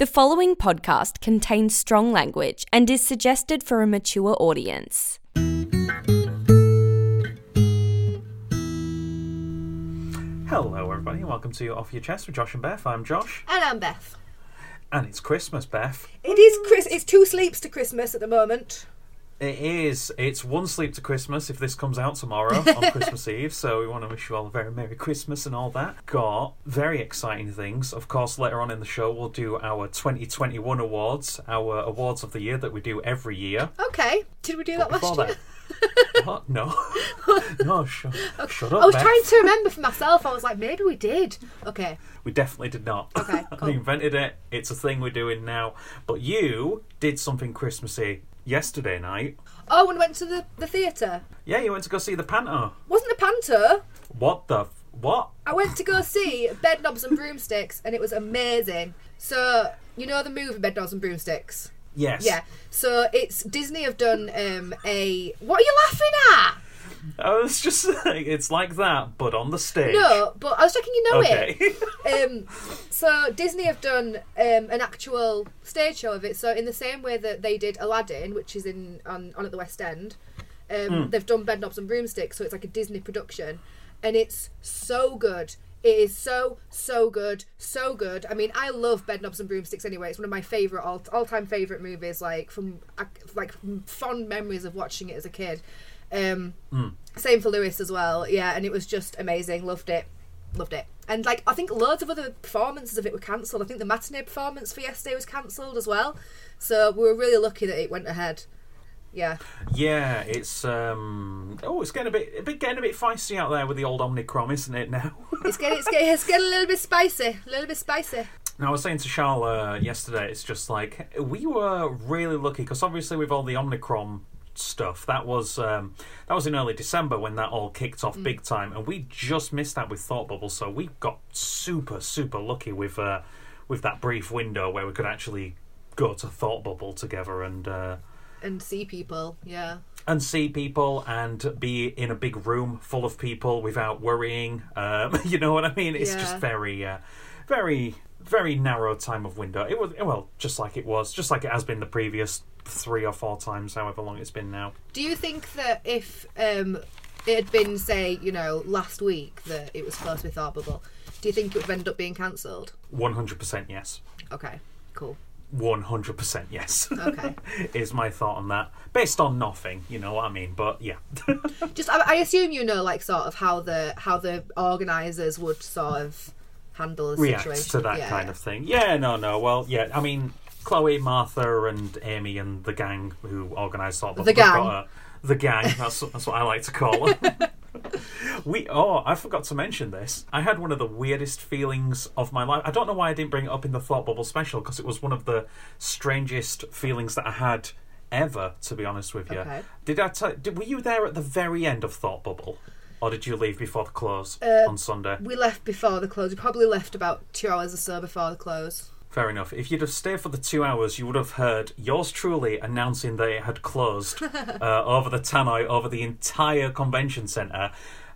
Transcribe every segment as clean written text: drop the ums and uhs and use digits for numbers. The following podcast contains strong language and is suggested for a mature audience. Hello everybody and welcome to Off Your Chest with Josh and Beth. I'm Josh. And I'm Beth. And it's Christmas, Beth. It is Christmas. It's two sleeps to Christmas at the moment. It is. It's one sleep to Christmas if this comes out tomorrow on Christmas Eve. So we want to wish you all a very Merry Christmas and all that. Got very exciting things. Of course, later on in the show, we'll do our 2021 awards, our awards of the year that we do every year. Okay. Did we do that last year? What? No. No, shut up, I was trying to remember for myself. I was like, maybe we did. Okay. We definitely did not. Okay, cool. We invented it. It's a thing we're doing now. But you did something Christmassy yesterday night. Oh, and went to the theatre. Yeah, you went to go see The Panto. Wasn't The Panto. What? I went to go see Bedknobs and Broomsticks and it was amazing. So, you know the movie Bedknobs and Broomsticks? Yes. Yeah. So, it's Disney have done a... What are you laughing at? I was just saying, it's like that, but on the stage. No, but I was checking you know it. So Disney have done an actual stage show of it. So in the same way that they did Aladdin, which is on at the West End, they've done Bedknobs and Broomsticks, so it's like a Disney production. And it's so good. It is so, so good, so good. I mean, I love Bedknobs and Broomsticks anyway. It's one of my favourite, all-time favourite movies, from fond memories of watching it as a kid. Same for Lewis as well, yeah, and it was just amazing. Loved it And I think loads of other performances of it were cancelled. I think the matinee performance for yesterday was cancelled as well, so we were really lucky that it went ahead. Yeah It's it's getting a bit feisty out there with the old Omicron, isn't it now? it's getting a little bit spicy. Now, I was saying to Charlotte yesterday, it's just we were really lucky because obviously with all the Omicron stuff that was in early December when that all kicked off big time, and we just missed that with Thought Bubble, so we got super, super lucky with that brief window where we could actually go to Thought Bubble together and see people, yeah. And see people and be in a big room full of people without worrying. You know what I mean? It's just very, very, very narrow time of window. It was, just like it has been the previous 3 or 4 times, however long it's been now. Do you think that if it had been, say, last week that it was close with Thought Bubble, do you think it would end up being cancelled? 100% yes. Okay, cool. 100% yes. Okay. Is my thought on that. Based on nothing, you know what I mean, but yeah. I assume sort of how the organisers would sort of handle the react situation. To that kind of thing. Yeah, no, well, yeah, I mean... Chloe, Martha, and Amy, and the gang who organised Thought Bubble. The gang. That's what I like to call it. I forgot to mention this. I had one of the weirdest feelings of my life. I don't know why I didn't bring it up in the Thought Bubble special, because it was one of the strangest feelings that I had ever, to be honest with you. Okay. Were you there at the very end of Thought Bubble? Or did you leave before the close on Sunday? We left before the close. We probably left about 2 hours or so before the close. Fair enough. If you'd have stayed for the 2 hours, you would have heard yours truly announcing that it had closed over the Tannoy, over the entire convention centre.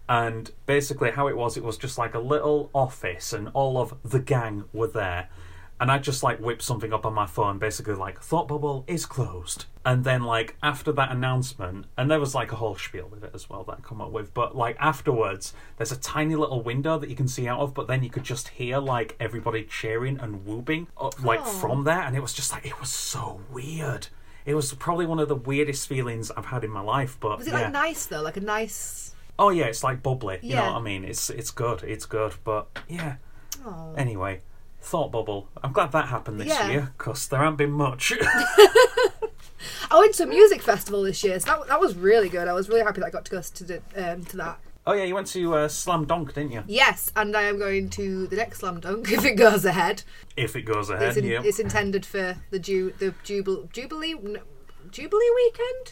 And basically how it was just like a little office and all of the gang were there. And I just whipped something up on my phone, basically Thought Bubble is closed. And then after that announcement, and there was a whole spiel with it as well that I come up with, but afterwards there's a tiny little window that you can see out of, but then you could just hear everybody cheering and whooping from there, and it was just it was so weird. It was probably one of the weirdest feelings I've had in my life. But was it nice though? Like a nice... Oh yeah, it's bubbly. Yeah. You know what I mean? It's good, but yeah. Aww. Anyway. Thought Bubble. I'm glad that happened this year, because there hasn't been much. I went to a music festival this year, so that was really good. I was really happy that I got to go to that. Oh yeah, you went to Slam Dunk, didn't you? Yes, and I am going to the next Slam Dunk if it goes ahead. It's it's intended for Jubilee weekend?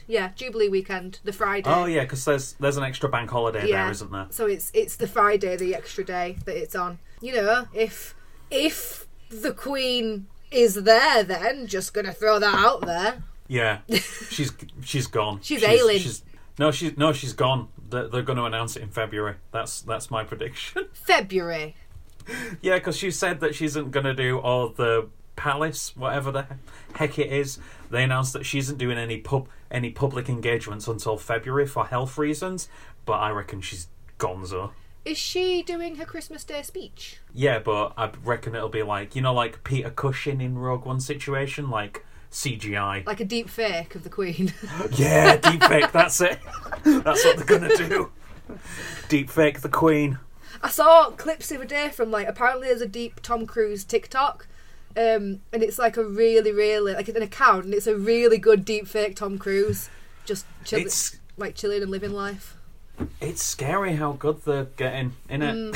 Yeah, Jubilee weekend, the Friday. Oh yeah, because there's an extra bank holiday there, isn't there? So it's the Friday, the extra day that it's on. If the Queen is there, then just gonna throw that out there. Yeah, she's gone. She's ailing. She's gone. They're going to announce it in February. That's my prediction. February. Yeah, because she said that she isn't going to do all the Palace, whatever the heck it is, they announced that she isn't doing any public engagements until February for health reasons, but I reckon she's gonzo. Is she doing her Christmas Day speech? Yeah, but I reckon it'll be like, you know, like Peter Cushing in Rogue One situation, like CGI. Like a deep fake of the Queen. Yeah, deep fake, that's it. That's what they're gonna do. Deep fake the Queen. I saw clips the other day from, like, apparently there's a deep Tom Cruise TikTok, and it's like a really, like an account, and it's a really good deep fake Tom Cruise, just chilling and living life. It's scary how good they're getting, innit?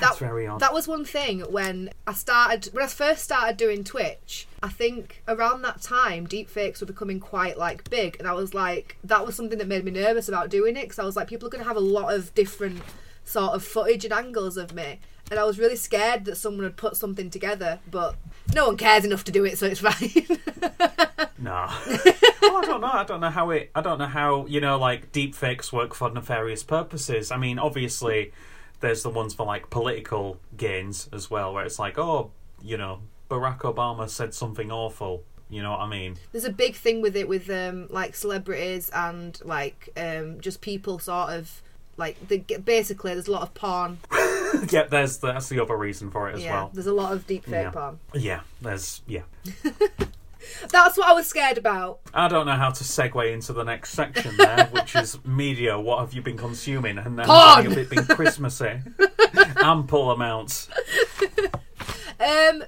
That's very odd. That was one thing when I first started doing Twitch. I think around that time deepfakes were becoming quite like big, and I was like, that was something that made me nervous about doing it, because I was like, people are going to have a lot of different sort of footage and angles of me, and I was really scared that someone had put something together, but no one cares enough to do it, so it's fine. No. Well, I don't know how, you know, like, deepfakes work for nefarious purposes. I mean, obviously there's the ones for, like, political gains as well, where it's like, oh, you know, Barack Obama said something awful. You know what I mean? There's a big thing with it with, like, celebrities and, like, just people sort of, like, basically there's a lot of porn. Yeah, that's the other reason for it as well. There's a lot of deepfake porn. Yeah, That's what I was scared about. I don't know how to segue into the next section there, which is media. What have you been consuming? And then have it been Christmassy? Ample amounts.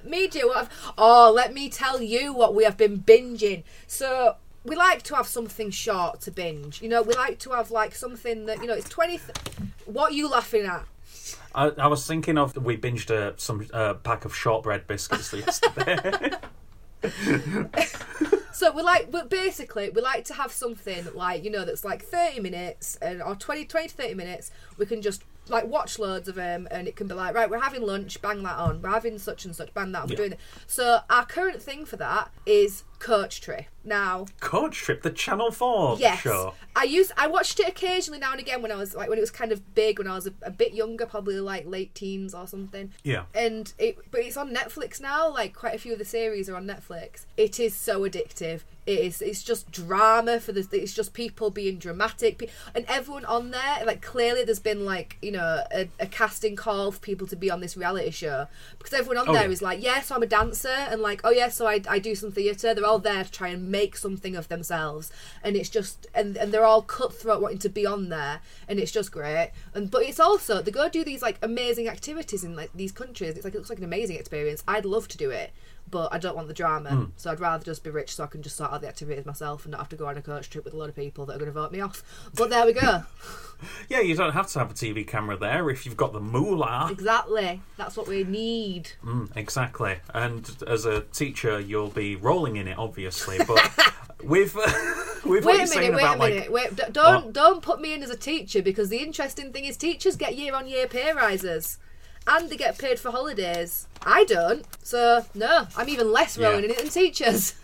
Media. Let me tell you what we have been binging. So we like to have something short to binge. You know, we like to have, like, something that, you know, it's 20. What are you laughing at? I was thinking of, we binged some pack of shortbread biscuits yesterday. So we like to have something, like, you know, that's like 30 minutes and or 20 to 30 minutes. We can just, like, watch loads of them, and it can be like, right, we're having lunch, bang that on, we're having such and such, bang that on, we're doing it. So our current thing for that is Coach Trip. Now, Coach Trip, the Channel 4 show. I watched it occasionally now and again when I was like, when it was kind of big, when I was a bit younger, probably like late teens or something. Yeah. And but it's on Netflix now. Like, quite a few of the series are on Netflix. It is so addictive. It is. It's just drama It's just people being dramatic, and everyone on there. Like, clearly, there's been, like, you know, a casting call for people to be on this reality show, because everyone on there is like, so I'm a dancer, and like, so I do some theatre. They're all there to try and make something of themselves, and it's just and they're all cutthroat wanting to be on there, and it's just great. But it's also, they go do these, like, amazing activities in, like, these countries. It's like, it looks like an amazing experience. I'd love to do it, but I don't want the drama, so I'd rather just be rich so I can just sort out the activities myself and not have to go on a Coach Trip with a lot of people that are going to vote me off. But there we go. Yeah, you don't have to have a TV camera there if you've got the moolah. Exactly. That's what we need. Exactly. And as a teacher, you'll be rolling in it, obviously. But with what you're saying about, like... Wait a minute, don't put me in as a teacher, because the interesting thing is teachers get year-on-year pay rises. And they get paid for holidays. I don't. So, no, I'm even less rolling in it than teachers.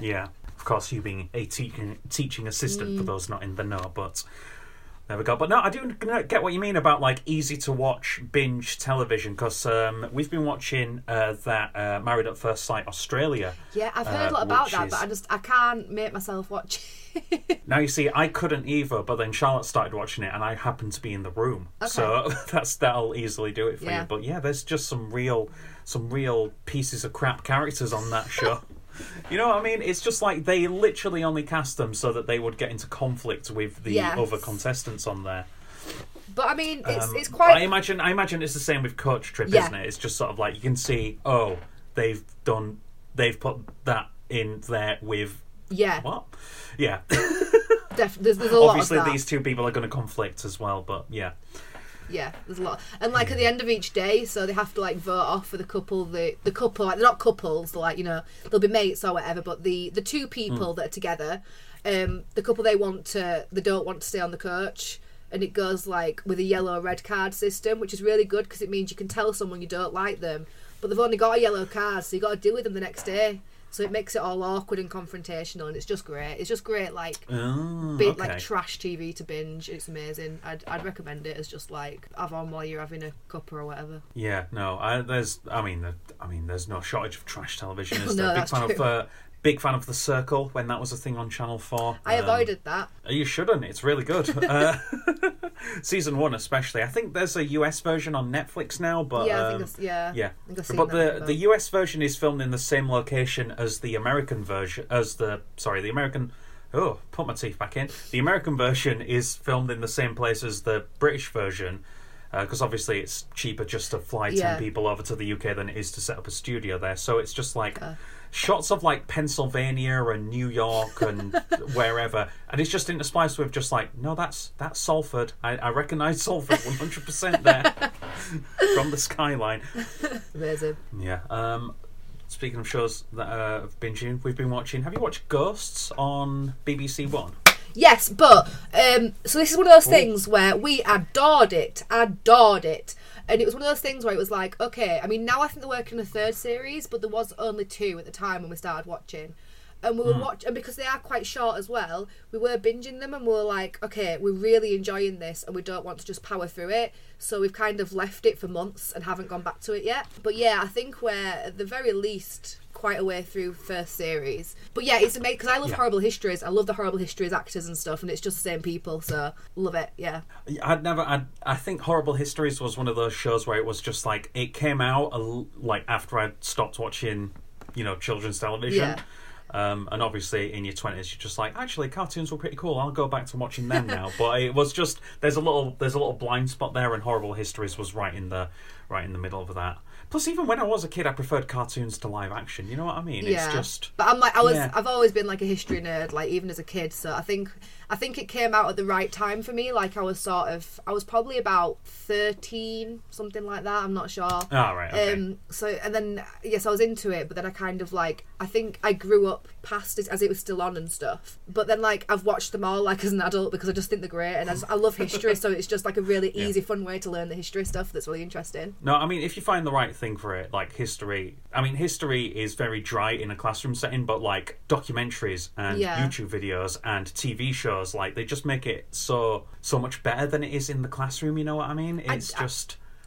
Yeah, of course, you being a teaching assistant, for those not in the know, but there we go. But no, I do get what you mean about, like, easy-to-watch binge television, because we've been watching that Married at First Sight Australia. Yeah, I've heard a lot about that, but I can't make myself watch it. Now, you see, I couldn't either, but then Charlotte started watching it and I happened to be in the room. Okay. So that'll easily do it for you. But yeah, there's just some real pieces of crap characters on that show. You know what I mean? It's just like they literally only cast them so that they would get into conflict with the other contestants on there. But I mean, it's quite... I imagine it's the same with Coach Trip, isn't it? It's just sort of like, you can see, they've put that in there with... Yeah. What? Yeah. There's a lot. Obviously, these two people are going to conflict as well, but yeah. Yeah, there's a lot, and like at the end of each day, so they have to like vote off for the couple. The couple, like, they're not couples, they're like, you know, they'll be mates or whatever. But the two people that are together, the couple they don't want to stay on the coach, and it goes like with a yellow red card system, which is really good because it means you can tell someone you don't like them, but they've only got a yellow card, so you got to deal with them the next day. so it makes it all awkward and confrontational, and it's just great. It's just great, like like trash TV to binge. It's amazing. I'd recommend it as just like have on while you're having a cuppa or whatever. Yeah, no, there's no shortage of trash television. Is there? Big fan of The Circle when that was a thing on Channel 4. I avoided that. You shouldn't. It's really good. Season 1 especially. I think there's a US version on Netflix now. But yeah, I think the US version is filmed in the same location as the American version. The American version is filmed in the same place as the British version. Because obviously it's cheaper just to fly 10 people over to the UK than it is to set up a studio there. So it's just like... shots of like Pennsylvania and New York and wherever, and it's just interspliced with just like, no, that's Salford. I recognise Salford 100% there from the skyline. Amazing. Yeah. Speaking of shows that I've binging, we've been watching. Have you watched Ghosts on BBC One? Yes, but so this is one of those things where we adored it. And it was one of those things where it was like, okay, I mean, now I think they're working on a third series, but there was only two at the time when we started watching. And we were and because they are quite short as well, we were binging them and we were like, okay, we're really enjoying this and we don't want to just power through it. So we've kind of left it for months and haven't gone back to it yet. But yeah, I think we're at the very least quite a way through first series. But yeah, it's amazing because I love Horrible Histories. I love the Horrible Histories actors and stuff, and it's just the same people, so love it. Yeah, I think Horrible Histories was one of those shows where it was just like it came out like after I stopped watching, you know, children's television. Yeah. And obviously in your 20s you're just like, actually cartoons were pretty cool, I'll go back to watching them now. But it was just there's a little blind spot there, and Horrible Histories was right in the middle of that. Plus, even when I was a kid, I preferred cartoons to live action. You know what I mean? Yeah. It's just. But I'm like, I've always been like a history nerd, like even as a kid. So I think it came out at the right time for me. Like I was probably about 13, something like that. I'm not sure. Oh, right. Okay. So and then yes, I was into it, but then I kind of like I think I grew up past it as it was still on and stuff. But then like I've watched them all like as an adult because I just think they're great, and I love history. So it's just like a really easy, fun way to learn the history stuff that's really interesting. No, I mean if you find the right thing for it, like history is very dry in a classroom setting, but like documentaries and YouTube videos and TV shows, like they just make it so much better than it is in the classroom. You know what I mean? It's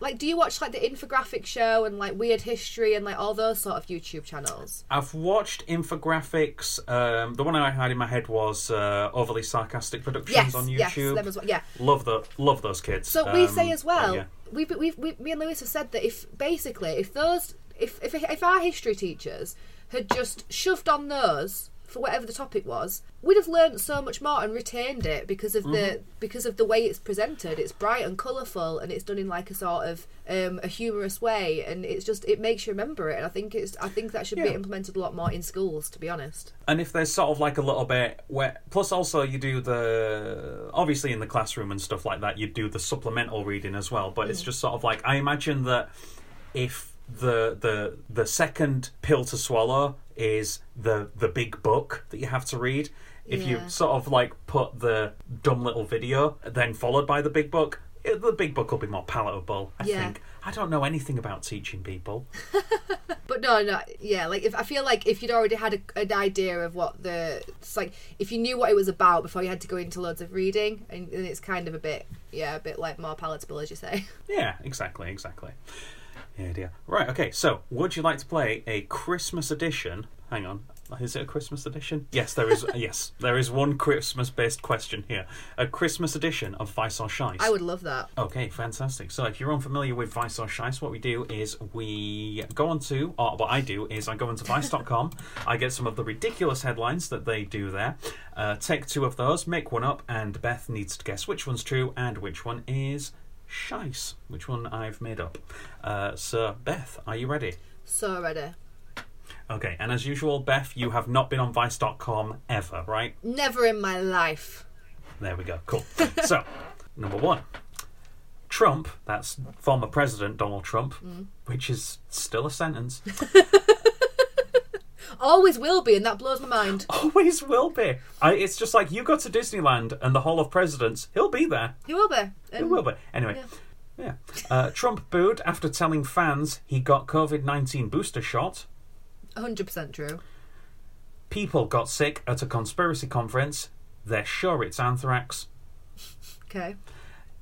like, do you watch like the Infographic show and like Weird History and like all those sort of YouTube channels? I've watched Infographics. The one I had in my head was Overly Sarcastic Productions on YouTube. Yes, them as well. Yeah, love those kids. So we say as well. Yeah. Me and Lewis have said that if our history teachers had just shoved on those for whatever the topic was, we'd have learned so much more and retained it because of the way it's presented. It's bright and colourful, and it's done in like a sort of a humorous way, and it's just it makes you remember it. And I think that should be implemented a lot more in schools, to be honest. And if there's sort of like a little bit where, plus also you do the obviously in the classroom and stuff like that, you do the supplemental reading as well. But it's just sort of like I imagine that if the second pill to swallow is the big book that you have to read, if you sort of like put the dumb little video then followed by the big book, the big book will be more palatable, I think. I don't know anything about teaching people. But I feel like if you'd already had an idea of what it's like, if you knew what it was about before you had to go into loads of reading, and it's kind of a bit like more palatable, as you say. Yeah, exactly. Yeah, dear. Right, okay, so would you like to play a Christmas edition? Hang on, is it a Christmas edition? Yes, there is. Yes, there is one Christmas-based question here. A Christmas edition of Vice or Shice. I would love that. Okay, fantastic. So if you're unfamiliar with Vice or Shice, what we do is we go on to, or what I do is I go onto Vice.com, I get some of the ridiculous headlines that they do there, take two of those, make one up, and Beth needs to guess which one's true and which one is shice, which one I've made up. So Beth, are you ready? So ready. Okay, and as usual, Beth, you have not been on Vice.com ever, right? Never in my life. There we go, cool. So, number one, Trump, that's former President Donald Trump, which is still a sentence. Always will be, and that blows my mind. Always will be. It's just like you go to Disneyland and the Hall of Presidents, he'll be there. He will be. He will be. Anyway, yeah. Trump booed after telling fans he got COVID-19 booster shot. 100% true. People got sick at a conspiracy conference. They're sure it's anthrax. Okay.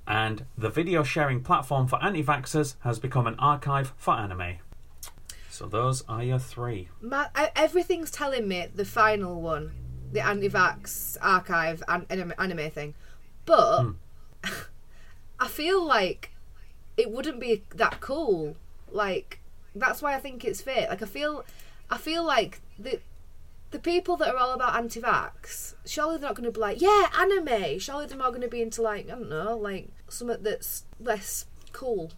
And the video sharing platform for anti-vaxxers has become an archive for anime. So those are your three. Everything's telling me the final one, the anti-vax archive anime thing. But I feel like it wouldn't be that cool. Like, that's why I think it's fake. Like, I feel like the people that are all about anti-vax, surely they're not going to be like, yeah, anime. Surely they're more going to be into, like, I don't know, like something that's less cool.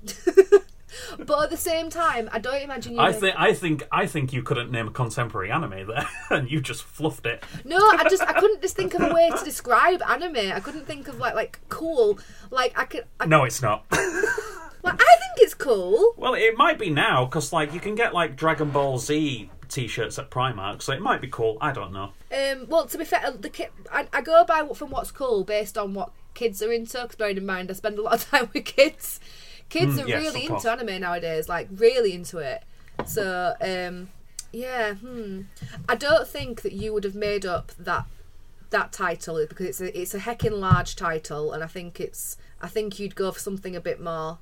But at the same time, I don't imagine you... I think you couldn't name a contemporary anime there, and you just fluffed it. No, I couldn't just think of a way to describe anime. I couldn't think of like cool. Like No, it's not. Well, I think it's cool. Well, it might be now because like you can get like Dragon Ball Z T-shirts at Primark, so it might be cool. I don't know. Well, to be fair, I go by from what's cool based on what kids are into. Because bearing in mind, I spend a lot of time with kids. Kids are really into anime nowadays, like really into it. So, I don't think that you would have made up that title because it's a heckin' large title, and I think you'd go for something a bit more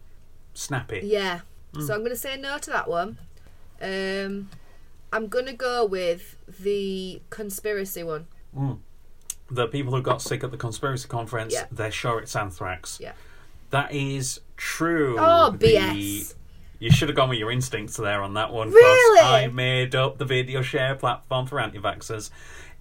snappy. Yeah. So I'm going to say no to that one. I'm going to go with the conspiracy one. The people who got sick at the conspiracy conference, they're sure it's anthrax. Yeah. That is true. Oh, BS. You should have gone with your instincts there on that one. Really? I made up the video share platform for anti-vaxxers.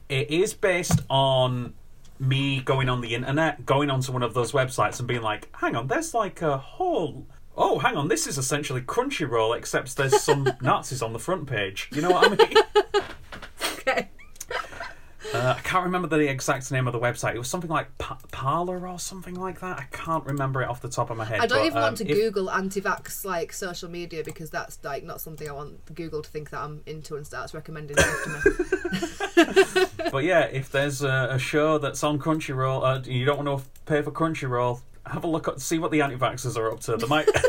It is based on me going on the internet, going onto one of those websites and being like, hang on, there's like a whole... Oh, hang on, this is essentially Crunchyroll, except there's some Nazis on the front page. You know what I mean? Okay. I can't remember the exact name of the website. It was something like Parler or something like that. I can't remember it off the top of my head. I don't even want to Google anti-vax like social media because that's like not something I want Google to think that I'm into and starts recommending stuff to me. But yeah, if there's a show that's on Crunchyroll, you don't want to pay for Crunchyroll, have a look see what the anti-vaxxers are up to.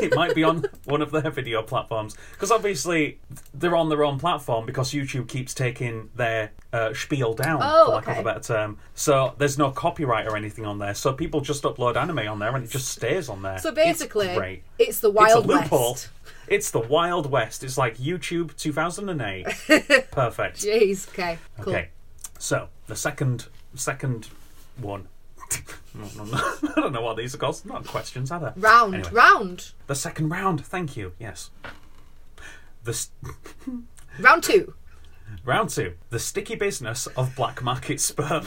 It might be on one of their video platforms. Because obviously they're on their own platform because YouTube keeps taking their spiel down, for lack of a better term. So there's no copyright or anything on there. So people just upload anime on there and it just stays on there. So basically, it's the Wild West. It's the Wild West. It's like YouTube 2008. Perfect. Jeez, okay, cool. Okay, so the second one. No. I don't know what these are called. Not questions, are there? Round. The second round. Thank you. Yes. Round two. The sticky business of black market sperm.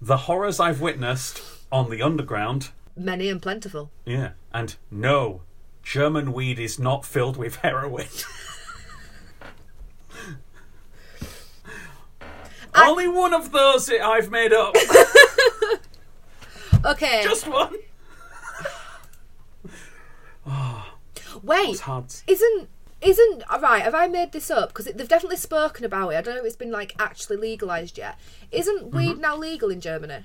The horrors I've witnessed on the underground. Many and plentiful. Yeah. And no, German weed is not filled with heroin. Only one of those I've made up. Okay. Just one. Oh, wait. Isn't right? Have I made this up? Because they've definitely spoken about it. I don't know if it's been like actually legalized yet. Isn't weed now legal in Germany?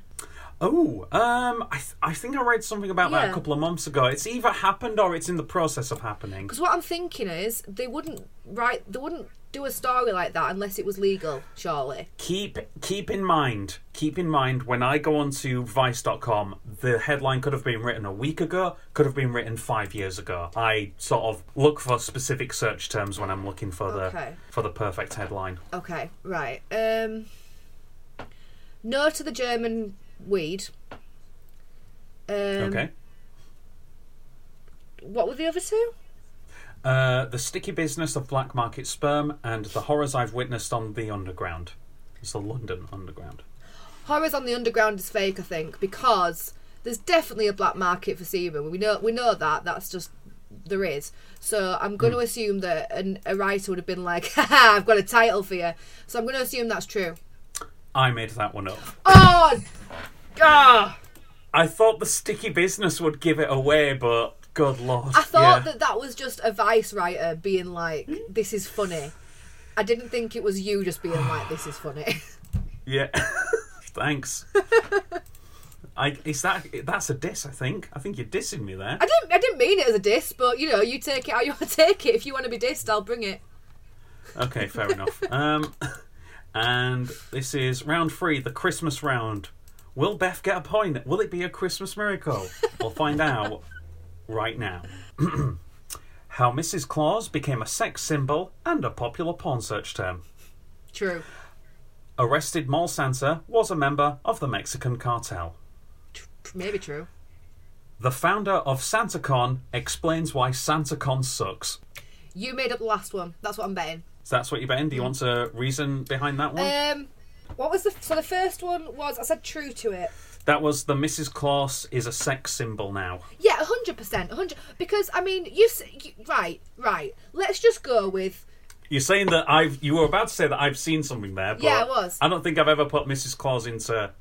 Oh, I think I read something about that a couple of months ago. It's either happened or it's in the process of happening. Because what I'm thinking is they wouldn't do a story like that unless it was legal, surely. Keep in mind when I go onto Vice.com, the headline could have been written a week ago, could have been written 5 years ago. I sort of look for specific search terms when I'm looking for the perfect headline. Okay, right. No to the German weed. Okay. What were the other two? The sticky business of black market sperm and the horrors I've witnessed on the underground. It's the London underground. Horrors on the underground is fake, I think, because there's definitely a black market for semen. We know that. That's just there is. So I'm going to assume that a writer would have been like, "Haha, I've got a title for you." So I'm going to assume that's true. I made that one up. Oh, God! I thought the sticky business would give it away, but good Lord. I thought that was just a Vice writer being like, this is funny. I didn't think it was you just being like, this is funny. Yeah. Thanks. That's a diss, I think. I think you're dissing me there. I didn't mean it as a diss, but you know, you take it how you want to take it. If you want to be dissed, I'll bring it. Okay, fair enough. And this is round 3, the Christmas round. Will Beth get a point? Will it be a Christmas miracle? We'll find out right now. How Mrs. Claus became a sex symbol and a popular porn search term. True. Arrested Mall Santa was a member of the Mexican cartel. Maybe true. The founder of SantaCon explains why SantaCon sucks. You made up the last one. That's what I'm betting. So that's what you're betting? Do you want a reason behind that one? What was the... So the first one was... I said true to it. That was the Mrs. Claus is a sex symbol now. Yeah, 100%. 100%. Because, I mean, you... Right. Let's just go with... You're saying that you were about to say that I've seen something there, but... Yeah, I was. I don't think I've ever put Mrs. Claus into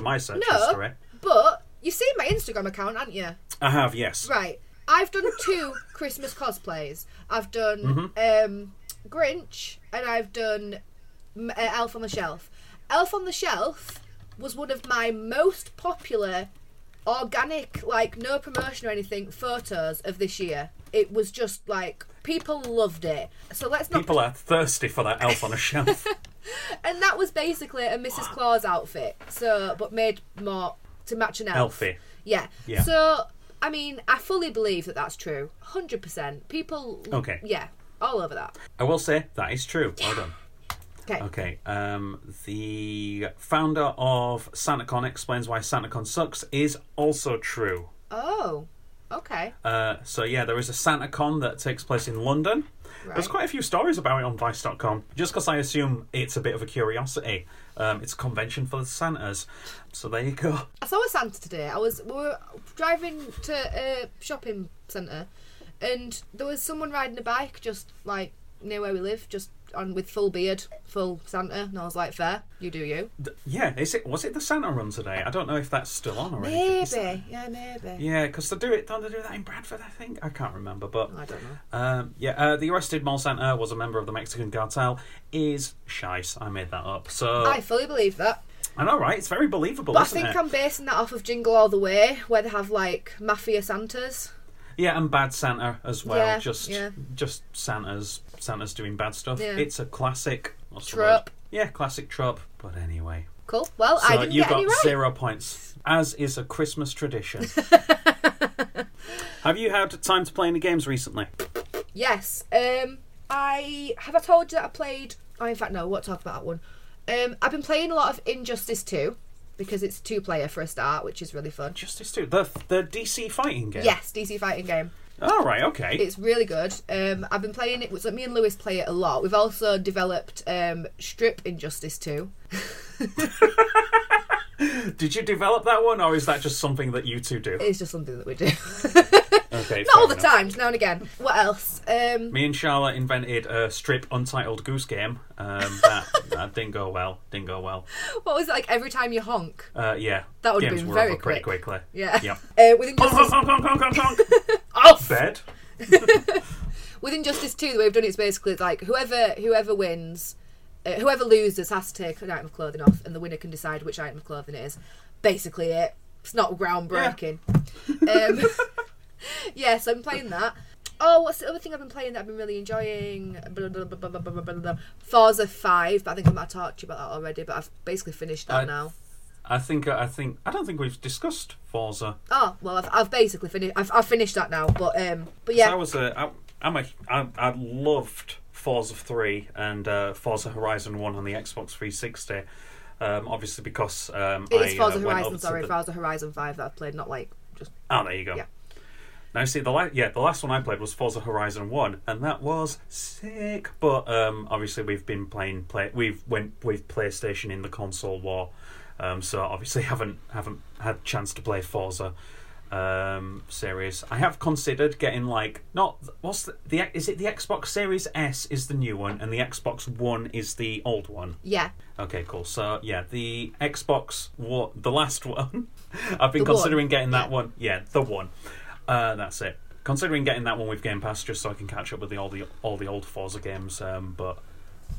my search history. No, but... You've seen my Instagram account, haven't you? I have, yes. Right. I've done 2 Christmas cosplays. I've done Grinch, and I've done Elf on the Shelf. Elf on the Shelf was one of my most popular organic, like, no promotion or anything, photos of this year. It was just, like, people loved it. So let's not... People are thirsty for that Elf on a Shelf. And that was basically a Mrs. Claus outfit, so, but made more... to match an elf. Elfie. Yeah. So, I mean, I fully believe that that's true. 100%. People... Okay. Yeah, all over that. I will say that is true. Yeah. Well done. Okay. The founder of SantaCon explains why SantaCon sucks is also true. Oh, okay. So, yeah, there is a SantaCon that takes place in London. Right. There's quite a few stories about it on Vice.com, just because I assume it's a bit of a curiosity. It's a convention for the Santas. So there you go. I saw a Santa today. We were driving to a shopping centre, and there was someone riding a bike just like near where we live, just on with full beard, full Santa, and I was like, fair, you do you. Yeah, was it the Santa run today? I don't know if that's still on or anything. Maybe. Yeah, because don't they do that in Bradford, I think? I can't remember, but... I don't know. The arrested mall Santa was a member of the Mexican cartel is shite. I made that up, so... I fully believe that. I know, right? It's very believable, but isn't it? I think I'm basing that off of Jingle All the Way, where they have, like, mafia Santas. Yeah, and bad Santa as well. Yeah, just Santa's doing bad stuff. Yeah. It's a classic trope. Yeah, classic trope. But anyway. Cool. Well, so I didn't get any right. So you got 0 points, as is a Christmas tradition. Have you had time to play any games recently? Yes. I told you that I played. Oh, in fact, no. We'll talk about that one. I've been playing a lot of Injustice 2. Because it's 2-player for a start, which is really fun. Injustice 2, the DC fighting game? Yes, DC fighting game. Oh, right, okay. It's really good. I've been playing it, so me and Lewis play it a lot. We've also developed Strip Injustice 2. Did you develop that one, or is that just something that you two do? It's just something that we do. Okay, not all the time, now and again. What else? Me and Charlotte invented a Strip Untitled Goose Game. That didn't go well. What was it, like every time you honk? Yeah. That would have been very quick. Pretty quickly. Yeah. Yep. With Injustice... Honk. Off bed. With Injustice 2, the way we've done it is basically like whoever wins, whoever loses has to take an item of clothing off, and the winner can decide which item of clothing it is. Basically it. It's not groundbreaking. Yeah. Yeah, so I'm playing that. Oh, what's the other thing I've been playing that I've been really enjoying? Forza 5, but I think I might have talked to you about that already, but I've basically finished that now. I think I don't think we've discussed Forza. Oh, well, I've basically finished. I've finished that now, but yeah. I loved Forza 3 and Forza Horizon 1 on the Xbox 360. Obviously because Forza Horizon 5 that I've played, not like just. Oh, there you go. Yeah. Now, see, the last one I played was Forza Horizon 1, and that was sick. But obviously, we've been we've went with PlayStation in the console war, so obviously haven't had a chance to play Forza series. I have considered getting is it the Xbox Series S is the new one, and the Xbox One is the old one? Yeah. Okay, cool. So yeah, the Xbox One, the last one. I've been considering getting that one. Yeah, the one. That's it. Considering getting that one with Game Pass, just so I can catch up with all the old Forza games. But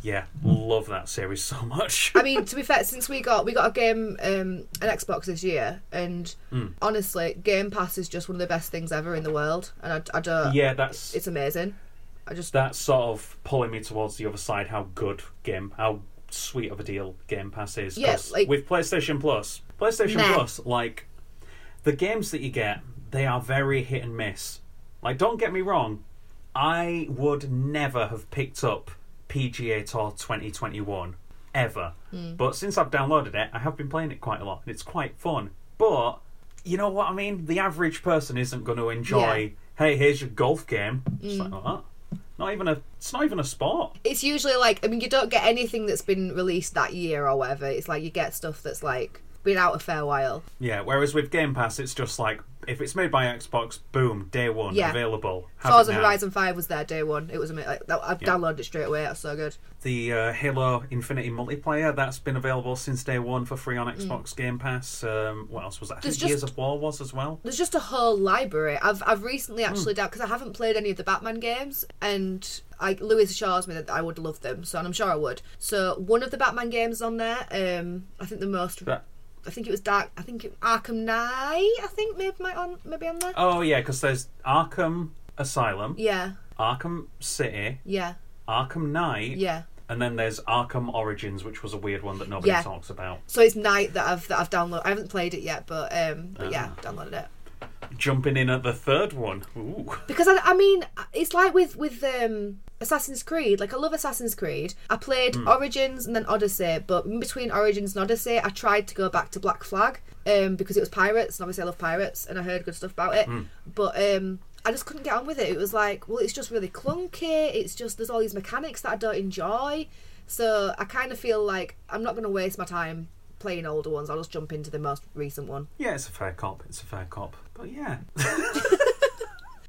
yeah, love that series so much. I mean, to be fair, since we got a game, an Xbox this year, and honestly, Game Pass is just one of the best things ever in the world. And I don't. Yeah, it's amazing. That's sort of pulling me towards the other side. How sweet of a deal Game Pass is. Yeah, like, with PlayStation Plus, like, the games that you get, they are very hit and miss. Like, don't get me wrong, I would never have picked up PGA Tour 2021 ever. But since I've downloaded it, I have been playing it quite a lot, and it's quite fun. But you know what I mean? The average person isn't going to enjoy, hey, here's your golf game. It's like, oh, it's not even a sport. It's usually like, I mean, you don't get anything that's been released that year or whatever. It's like you get stuff that's like been out a fair while. Yeah, whereas with Game Pass, it's just like, if it's made by Xbox, boom, day one, available. Forza Horizon 5 was there day one. It was amazing. I've downloaded it straight away. That's so good. The Halo Infinity multiplayer, that's been available since day one for free on Xbox Game Pass. What else was that? I think Gears of War was as well. There's just a whole library. I've recently actually down, because I haven't played any of the Batman games, and Lewis assures me that I would love them, so, and I'm sure I would. So one of the Batman games on there, I think the most... I think it was Arkham Knight, maybe on there. Oh, yeah, because there's Arkham Asylum. Yeah. Arkham City. Yeah. Arkham Knight. Yeah. And then there's Arkham Origins, which was a weird one that nobody talks about. So it's Knight that I've downloaded. I haven't played it yet, but I've downloaded it. Jumping in at the third one. Ooh. Because, I mean, it's like with Assassin's Creed. Like, I love Assassin's Creed. I played Origins and then Odyssey, but in between Origins and Odyssey, I tried to go back to Black Flag because it was pirates, and obviously I love pirates, and I heard good stuff about it. But I just couldn't get on with it. It was like, well, it's just really clunky. It's just, there's all these mechanics that I don't enjoy. So I kind of feel like I'm not going to waste my time playing older ones. I'll just jump into the most recent one. Yeah, it's a fair cop. But yeah.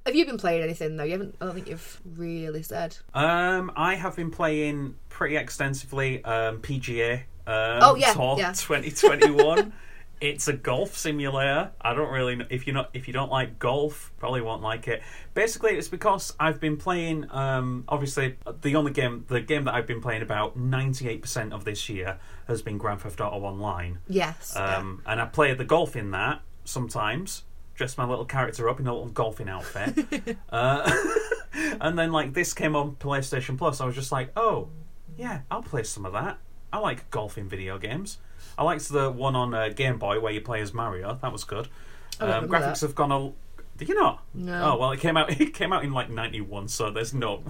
Have you been playing anything though? You haven't. I don't think you've really said. I have been playing pretty extensively PGA Tour 2021. It's a golf simulator. I don't really know. If you don't like golf, probably won't like it. Basically, it's because I've been playing. Obviously, the game that I've been playing about 98% of this year has been Grand Theft Auto Online. Yes. And I play the golf in that sometimes. Dress my little character up in a little golfing outfit. And then, like, this came on PlayStation Plus. I was just like, oh, yeah, I'll play some of that. I like golfing video games. I liked the one on Game Boy where you play as Mario. That was good. Graphics have gone a... Did you not? No. Oh, well, it came out in, like, 91, so there's no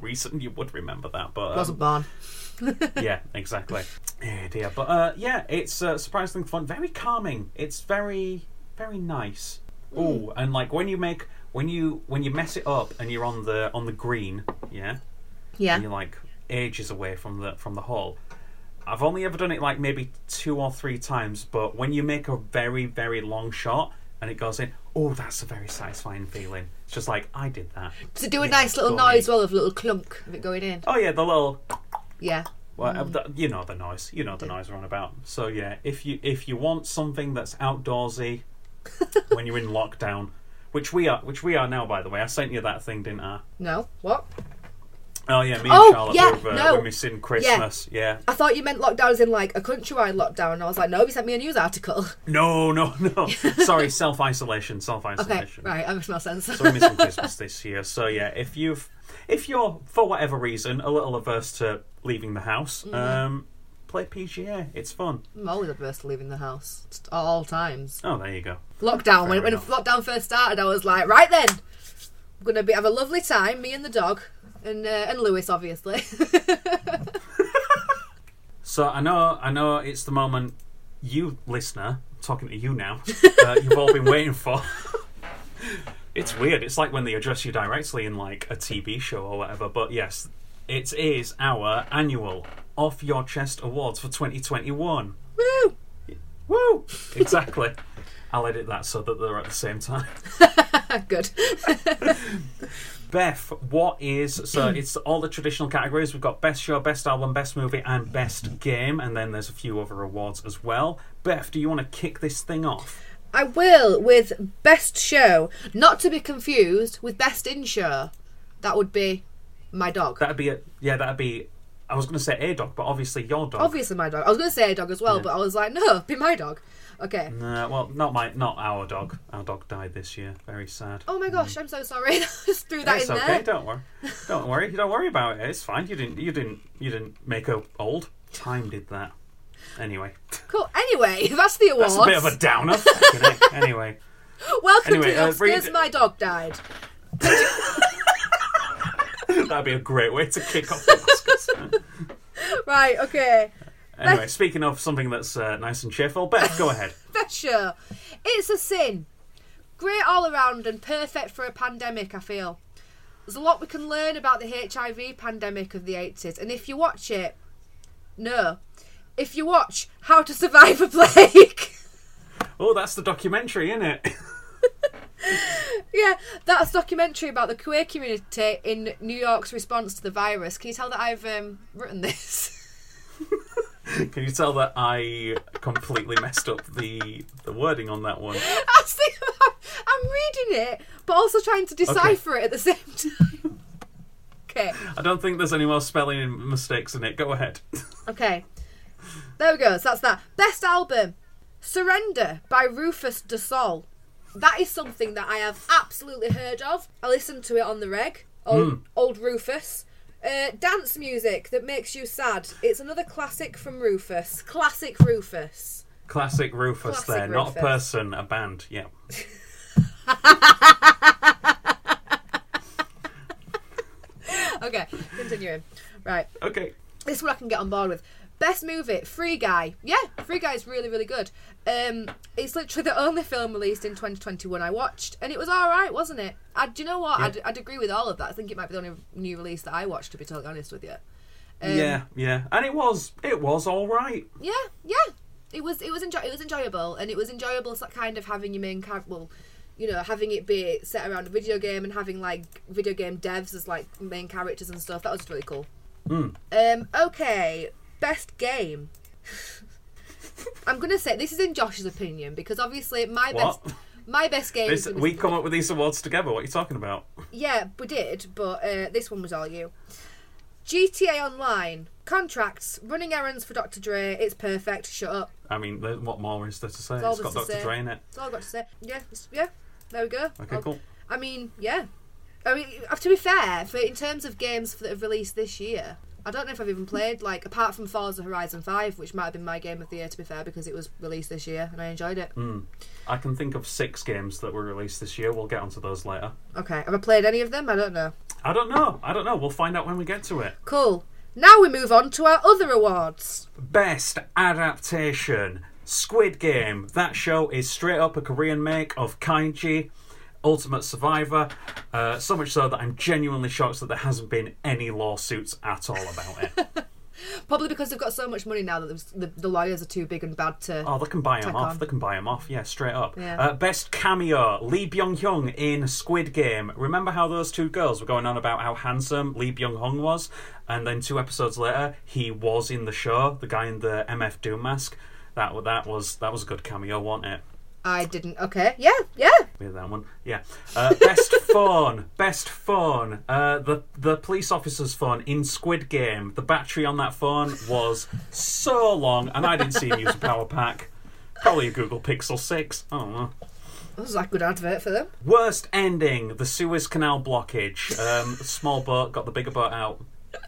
reason you would remember that. But wasn't born. Yeah, exactly. Oh, dear. But, yeah, it's surprisingly fun. Very calming. It's very... very nice. Ooh, and like when you mess it up and you're on the green, and you're like ages away from the hole. I've only ever done it like maybe 2 or 3 times, but when you make a very, very long shot and it goes in, oh, that's a very satisfying feeling. It's just like, I did that. To do a nice little noise as well, of a little clunk of it going in. Oh yeah, the little. Yeah. Well, you know the noise. You know the noise we're on about. So yeah, if you want something that's outdoorsy. When you're in lockdown, which we are now, by the way. I sent you that thing, didn't I? No, what? Oh yeah, me and Charlotte were missing Christmas. Yeah. I thought you meant lockdown as in like a countrywide lockdown, and I was like, no, you sent me a news article. No. Sorry, self isolation. Okay, right, that makes no sense. So we're missing Christmas this year. So yeah, if you're for whatever reason a little averse to leaving the house, play PGA. It's fun. I'm always averse to leaving the house at all times. Oh, there you go. Lockdown. When lockdown first started, I was like, right then, I'm gonna have a lovely time. Me and the dog, and Lewis, obviously. So I know it's the moment you listener, I'm talking to you now. You've all been waiting for. It's weird. It's like when they address you directly in like a TV show or whatever. But yes, it is our annual Off Your Chest Awards for 2021. Woo! Exactly. I'll edit that so that they're at the same time. Good. Beth, so it's all the traditional categories. We've got Best Show, Best Album, Best Movie, and Best Game, and then there's a few other awards as well. Beth, do you want to kick this thing off? I will, with Best Show, not to be confused with Best In Show. That would be my dog. That'd be I was going to say a dog, but obviously your dog. Obviously my dog. I was going to say a dog as well, yeah. But I was like, no, be my dog. Okay. No, well, not our dog. Our dog died this year. Very sad. Oh my gosh, I'm so sorry. Just threw that in there. It's okay. Don't worry. Don't worry about it. It's fine. You didn't make her old. Time did that. Anyway. Cool. Anyway, that's the awards. That's a bit of a downer. Anyway. Welcome to the Oscars. My dog died. That'd be a great way to kick off the Oscars. Right. Okay. Anyway, speaking of something that's nice and cheerful, Beth, go ahead. For sure. It's a sin. Great all around and perfect for a pandemic, I feel. There's a lot we can learn about the HIV pandemic of the 80s. And if you watch it... No. If you watch How to Survive a Plague... Oh, that's the documentary, isn't it? Yeah, that's a documentary about the queer community in New York's response to the virus. Can you tell that I've written this? Can you tell that I completely messed up the wording on that one? I'm reading it, but also trying to decipher it at the same time. Okay. I don't think there's any more spelling mistakes in it. Go ahead. Okay. There we go. So that's that. Best album, Surrender by Rufus DeSalle. That is something that I have absolutely heard of. I listened to it on the reg. Old Rufus. Dance music that makes you sad. It's another classic from Rufus. Classic Rufus. Not a person, a band. Yeah. Okay, continuing. Right. Okay. This one I can get on board with. Best movie, Free Guy. Yeah, Free Guy is really, really good. It's literally the only film released in 2021 I watched, and it was all right, wasn't it? Do you know what? Yeah. I'd agree with all of that. I think it might be the only new release that I watched, to be totally honest with you. Yeah, and it was all right. Yeah, it was enjoyable, and it was enjoyable kind of having your main character. Well, you know, having it be set around a video game and having like video game devs as like main characters and stuff. That was really cool. Okay. Best game. I'm gonna say this is in Josh's opinion because obviously my best game. We come up with these awards together. What are you talking about? Yeah, we did, but this one was all you. GTA Online, Contracts, Running Errands for Dr. Dre. It's perfect. Shut up. I mean, what more is there to say? It's got Dr. Dre in it. That's all I've got to say. Yeah. There we go. Okay, cool. I mean, to be fair, in terms of games that have released this year. I don't know if I've even played, like, apart from Forza Horizon 5, which might have been my game of the year, to be fair, because it was released this year, and I enjoyed it. I can think of 6 games that were released this year. We'll get onto those later. Okay. Have I played any of them? I don't know. We'll find out when we get to it. Cool. Now we move on to our other awards. Best Adaptation. Squid Game. That show is straight up a Korean make of Kaiji. Ultimate Survivor, so much so that I'm genuinely shocked that there hasn't been any lawsuits at all about it. Probably because they've got so much money now that the lawyers are too big and bad to... Oh, they can buy them off. Yeah, straight up. Yeah. Best cameo, Lee Byung-hun in Squid Game. Remember how those two girls were going on about how handsome Lee Byung-hun was? And then 2 episodes later, he was in the show, the guy in the MF Doom mask. That was a good cameo, wasn't it? I didn't. Okay. Yeah. We had that one. Yeah. Best phone. The police officer's phone in Squid Game. The battery on that phone was so long, and I didn't see him use a power pack. Probably a Google Pixel 6. I don't know. That was like a good advert for them. Worst ending. The Suez Canal blockage. Small boat got the bigger boat out.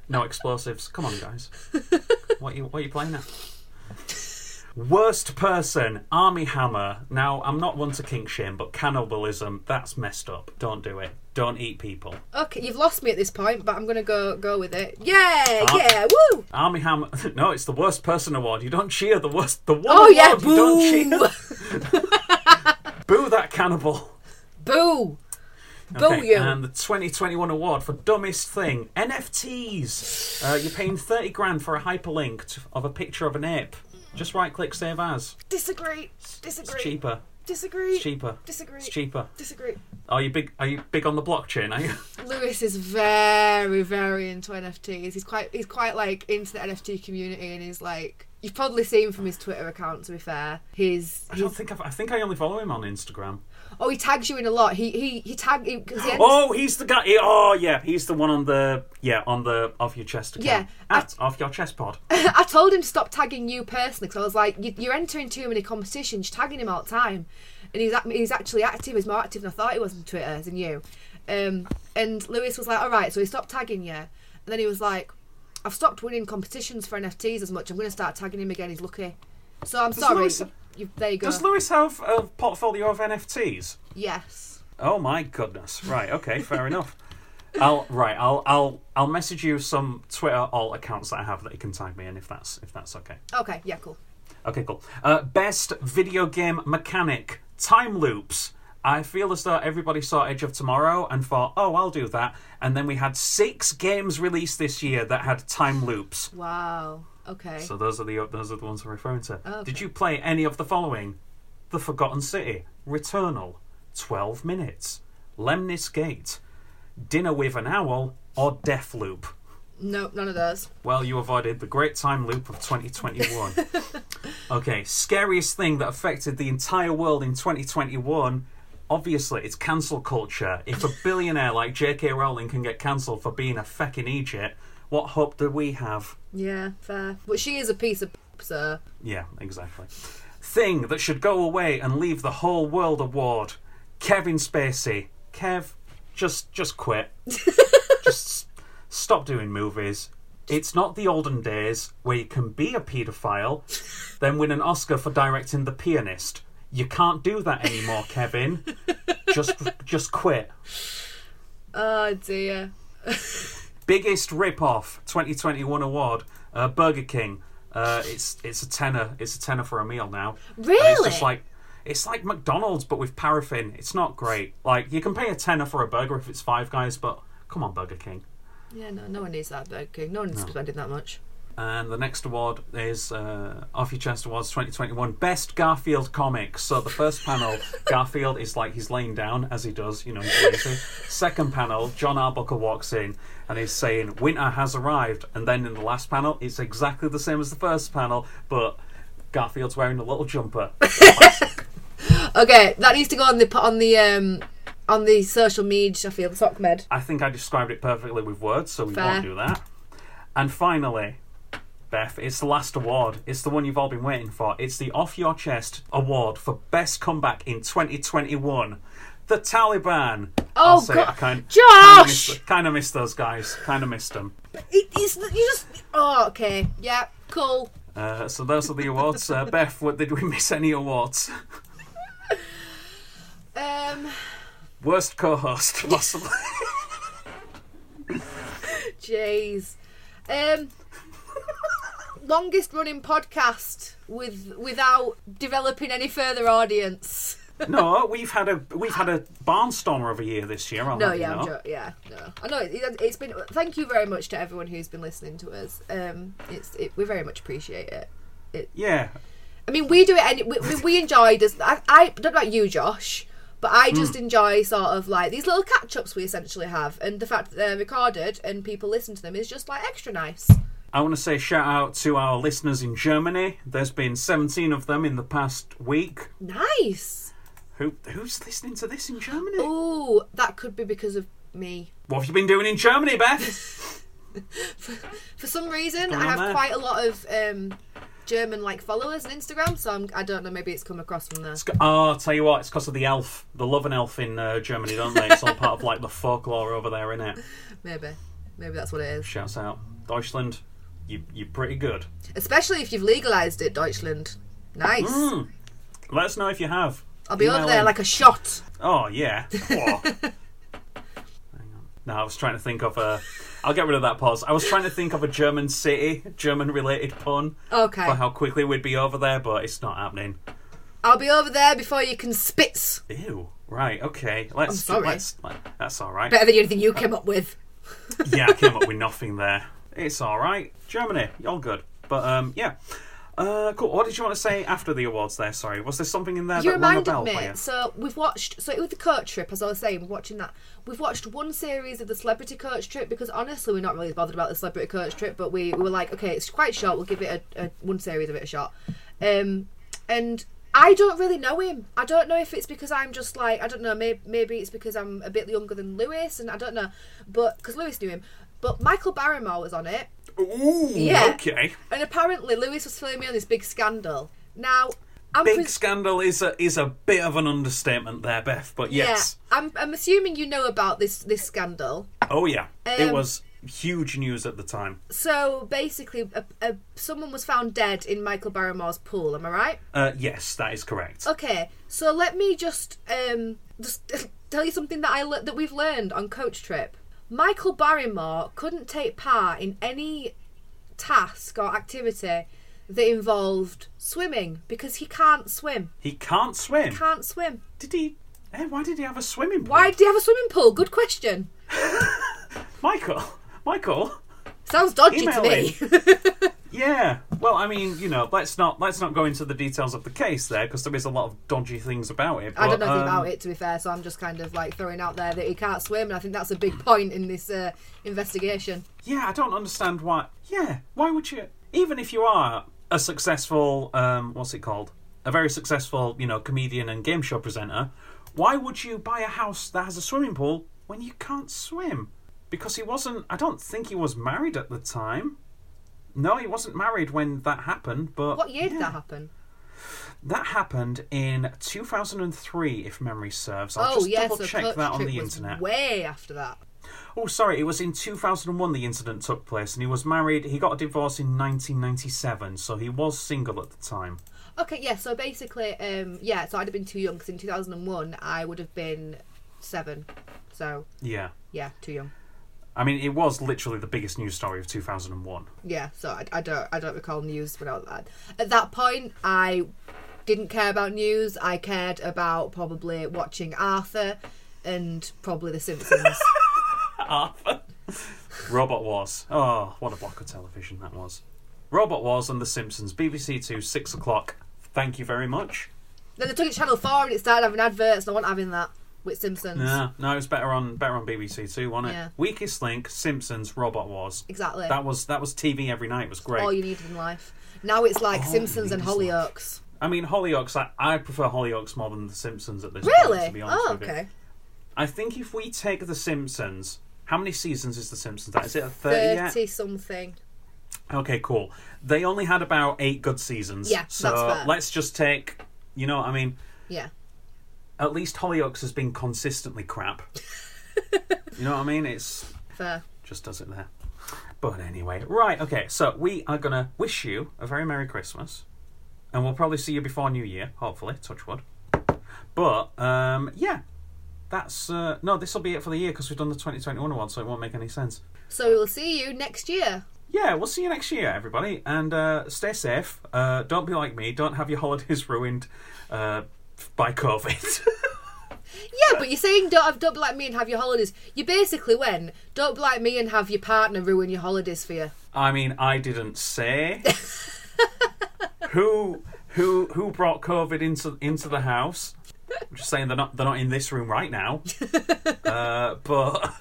No explosives. Come on, guys. What are you playing at? Worst person, Armie Hammer. Now, I'm not one to kink shame, but cannibalism, that's messed up. Don't do it. Don't eat people. Okay, you've lost me at this point, but I'm going to go with it. Yeah, woo! Armie Hammer. No, it's the worst person award. You don't cheer the worst. The one award, yeah, boo! You don't cheer. Boo that cannibal. Boo. Okay, you. And the 2021 award for dumbest thing, NFTs. You're paying $30,000 for a hyperlink of a picture of an ape. Just right-click, save as. Disagree. It's cheaper. Disagree. It's cheaper. Disagree. It's cheaper. Disagree. Are you big on the blockchain? Are you? Lewis is very, very into NFTs. He's quite like into the NFT community, and he's like You've probably seen from his Twitter account, to be fair. I think I only follow him on Instagram. Oh, he tags you in a lot. He's the guy. He's the one on the Off Your Chest account. Yeah, Off Your Chest pod. I told him to stop tagging you personally, because I was like, you're entering too many competitions. You're tagging him all the time, and he's actually active. He's more active than I thought he was on Twitter than you. And Lewis was like, all right, so he stopped tagging you, and then he was like, I've stopped winning competitions for NFTs as much. I'm going to start tagging him again. He's lucky. So I'm sorry. There you go. Does Lewis have a portfolio of NFTs? Yes. Oh my goodness. Right. Okay. Fair enough. I'll message you some Twitter alt accounts that I have that you can tag me in if that's okay. Okay. Yeah. Cool. Okay. Cool. Best video game mechanic: time loops. I feel as though everybody saw Edge of Tomorrow and thought, oh, I'll do that. And then we had 6 games released this year that had time loops. Wow. Okay. So those are the ones I'm referring to. Okay. Did you play any of the following? The Forgotten City, Returnal, 12 Minutes, Lemnis Gate, Dinner with an Owl, or Deathloop? No, none of those. Well, you avoided the great time loop of 2021. Okay, scariest thing that affected the entire world in 2021... Obviously, it's cancel culture. If a billionaire like J.K. Rowling can get cancelled for being a feckin' idiot, what hope do we have? Yeah, fair. But she is a piece of sir. Yeah, exactly. Thing that should go away and leave the whole world award. Kevin Spacey. Kev, just quit. Just stop doing movies. It's not the olden days where you can be a paedophile, then win an Oscar for directing The Pianist. You can't do that anymore, Kevin. Just quit. Oh, dear. Biggest rip-off 2021 award, Burger King. It's a tenner. It's a tenner for a meal now. Really? And it's just like, it's like McDonald's, but with paraffin. It's not great. Like, you can pay a tenner for a burger if it's Five Guys, but come on, Burger King. Yeah, no one needs that, Burger King. No one needs to spend it that much. And the next award is Off Your Chest Awards 2021, Best Garfield Comics. So the first panel, Garfield is like, he's laying down, as he does, you know, he's lazy. Second panel, John Arbuckle walks in and he's saying, winter has arrived. And then in the last panel, it's exactly the same as the first panel, but Garfield's wearing a little jumper. Okay, that needs to go on the social media, I feel, the sock med. I think I described it perfectly with words, so we won't do that. And finally... Beth, it's the last award. It's the one you've all been waiting for. It's the Off Your Chest Award for Best Comeback in 2021. The Taliban. Oh, God. Josh! Kind of miss those guys. Kind of missed them. Oh, okay. Yeah, cool. So those are the awards. Beth, did we miss any awards? Worst co-host, possibly. Jeez. Longest running podcast without developing any further audience. No, we've had a barnstormer of a year this year. I know it's been. Thank you very much to everyone who's been listening to us. We very much appreciate it. I mean, we do it. We enjoy. I don't know about you, Josh, but I just enjoy sort of like these little catch-ups we essentially have, and the fact that they're recorded and people listen to them is just like extra nice. I want to say shout out to our listeners in Germany. There's been 17 of them in the past week. Nice. Who's listening to this in Germany? Oh, that could be because of me. What have you been doing in Germany, Beth? For some reason, I have quite a lot of German like followers on Instagram, so I don't know. Maybe it's come across from there. I'll tell you what, it's because of the elf. They love an elf in Germany, don't they? It's all part of like the folklore over there, innit? Maybe that's what it is. Shouts out, Deutschland. You're pretty good. Especially if you've legalised it, Deutschland. Nice. Let us know if you have. I'll be over there like a shot. Oh, yeah. Hang on. No, I was trying to think of a... I'll get rid of that pause. I was trying to think of a German city, German-related pun. Okay. For how quickly we'd be over there, but it's not happening. I'll be over there before you can spitz. Ew. Right, okay. I'm sorry. That's all right. Better than anything you came up with. Yeah, I came up with nothing there. It's all right. Germany, you're good. But, yeah. Cool. What did you want to say after the awards there? Sorry. Was there something in there you that rang a bell for you? So we've watched... So it was the Coach Trip, as I was saying. We're watching that. We've watched one series of the Celebrity Coach Trip because, honestly, we're not really bothered about the Celebrity Coach Trip, but we were like, okay, it's quite short. We'll give it one series of it a shot. And I don't really know him. I don't know if it's because I'm just like... I don't know. Maybe it's because I'm a bit younger than Lewis, and I don't know. But... Because Lewis knew him. But Michael Barrymore was on it. Ooh, yeah. Okay. And apparently Lewis was filming me on this big scandal. Now, scandal is a bit of an understatement there, Beth. But yes, yeah, I'm assuming you know about this scandal. Oh yeah, it was huge news at the time. So basically, someone was found dead in Michael Barrymore's pool. Am I right? Yes, that is correct. Okay, so let me just tell you something that that we've learned on Coach Trip. Michael Barrymore couldn't take part in any task or activity that involved swimming because he can't swim. He can't swim? He can't swim. Did he... why did he have a swimming pool? Why did he have a swimming pool? Good question. Michael? Sounds dodgy to me. Yeah. Well, I mean, you know, let's not go into the details of the case there because there is a lot of dodgy things about it. But, I don't know anything about it, to be fair, so I'm just kind of like throwing out there that he can't swim, and I think that's a big point in this investigation. Yeah, I don't understand why. Yeah, why would you? Even if you are a successful, a very successful, you know, comedian and game show presenter, why would you buy a house that has a swimming pool when you can't swim? Because he wasn't. I don't think he was married at the time. No, he wasn't married when that happened, but... What year did that happen? That happened in 2003, if memory serves. I'll double-check that on the internet. Way after that. Oh, sorry, it was in 2001 the incident took place, and he was married... He got a divorce in 1997, so he was single at the time. Okay, yeah, so basically... so I'd have been too young, because in 2001 I would have been 7, so... Yeah. Yeah, too young. I mean, it was literally the biggest news story of 2001. Yeah, so I don't recall news without that. At that point, I didn't care about news. I cared about probably watching Arthur and probably The Simpsons. Arthur, Robot Wars. Oh, what a block of television that was! Robot Wars and The Simpsons, BBC 2, 6:00. Thank you very much. Then they took it to Channel 4 and it started having adverts. And I wasn't having that. With Simpsons. Yeah, no, it was better on BBC 2, wasn't it? Yeah. Weakest Link, Simpsons, Robot Wars. Exactly. That was TV every night. It was great. All you needed in life. Now it's like Simpsons and Hollyoaks. I mean, Hollyoaks. I prefer Hollyoaks more than The Simpsons at this point. To be honest with you. Okay. I think if we take The Simpsons, how many seasons is The Simpsons? Is it a 30? 30 something. Okay, cool. They only had about 8 good seasons. Yeah, so that's fair. Let's just take. You know what I mean? Yeah. At least Hollyoaks has been consistently crap. You know what I mean? It's... Fair. Just does it there. But anyway. Right, okay. So we are going to wish you a very Merry Christmas. And we'll probably see you before New Year, hopefully. Touch wood. But, yeah. That's... no, this will be it for the year because we've done the 2021 award, so it won't make any sense. So we'll see you next year. Yeah, we'll see you next year, everybody. And stay safe. Don't be like me. Don't have your holidays ruined by COVID. Yeah, but you're saying don't be like me and have your holidays. You basically went, don't be like me and have your partner ruin your holidays for you. I mean, I didn't say. Who brought COVID into the house? I'm just saying they're not in this room right now. But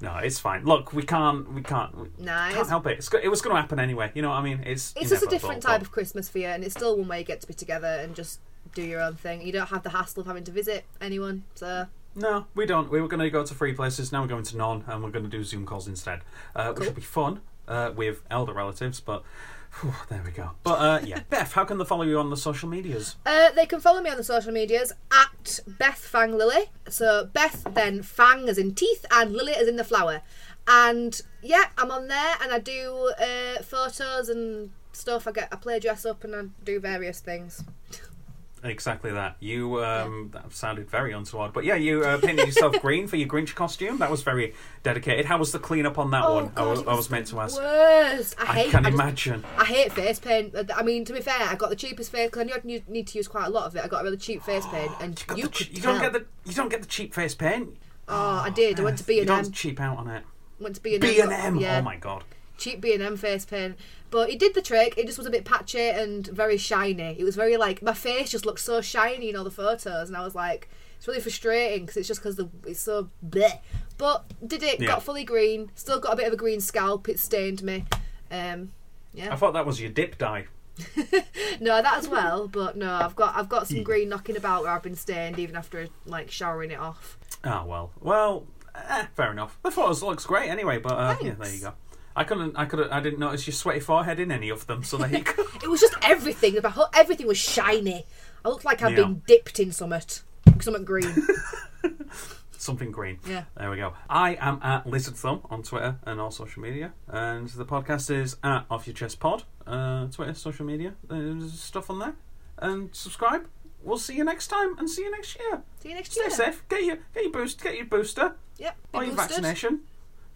no, it's fine. Look, we can't help it. It was going to happen anyway. You know what I mean? It's just a different type of Christmas for you, and it's still one way you get to be together and just do your own thing. You don't have the hassle of having to visit anyone. So no, we don't. We were going to go to 3 places. Now we're going to none, and we're going to do Zoom calls instead, which will be fun with elder relatives. But whew, there we go. But yeah, Beth, how can they follow you on the social medias? They can follow me on the social medias at Beth Fang Lily. So Beth then Fang as in teeth and Lily as in the flower. And yeah, I'm on there and I do photos and stuff. I play dress up and I do various things. Exactly that. You that sounded very untoward, but yeah, you painted yourself green for your Grinch costume. That was very dedicated. How was the cleanup on that one? God, I was meant to ask. Worst. I can imagine. I hate face paint. I mean, to be fair, I got the cheapest face because I knew I'd need to use quite a lot of it. I got a really cheap face paint, and you don't get the cheap face paint. Oh, I did. I went to B&M. You don't cheap out on it. Went to B&M. Oh my God. cheap B&M face paint. But it did the trick. It just was a bit patchy and very shiny. It was very like, my face just looked so shiny in all the photos, and I was like, it's really frustrating because it's just because it's so bleh. But did it, got fully green, still got a bit of a green scalp, it stained me. Yeah. I thought that was your dip dye. No, that as well, but no, I've got some green knocking about where I've been stained even after like showering it off. Ah, well, fair enough. I thought it looks great anyway, but yeah, there you go. I didn't notice your sweaty forehead in any of them, so there you go. It was just everything. Everything was shiny. I looked like I'd been dipped in something green. Something green. Yeah. There we go. I am at Lizard Thumb on Twitter and all social media. And the podcast is at Off Your Chest Pod. Twitter, social media. There's stuff on there. And subscribe. We'll see you next time and see you next year. See you next year. Stay safe. Get your booster. Yep. Or your vaccination.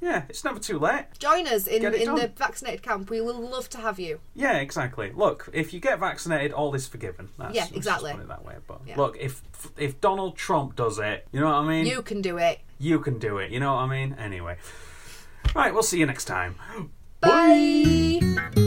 Yeah, it's never too late. Join us in the vaccinated camp. We will love to have you. Yeah, exactly. Look, if you get vaccinated, all is forgiven. Yeah, exactly. Just put it that way. But look, if Donald Trump does it, you know what I mean? You can do it. You know what I mean? Anyway. Right, we'll see you next time. Bye.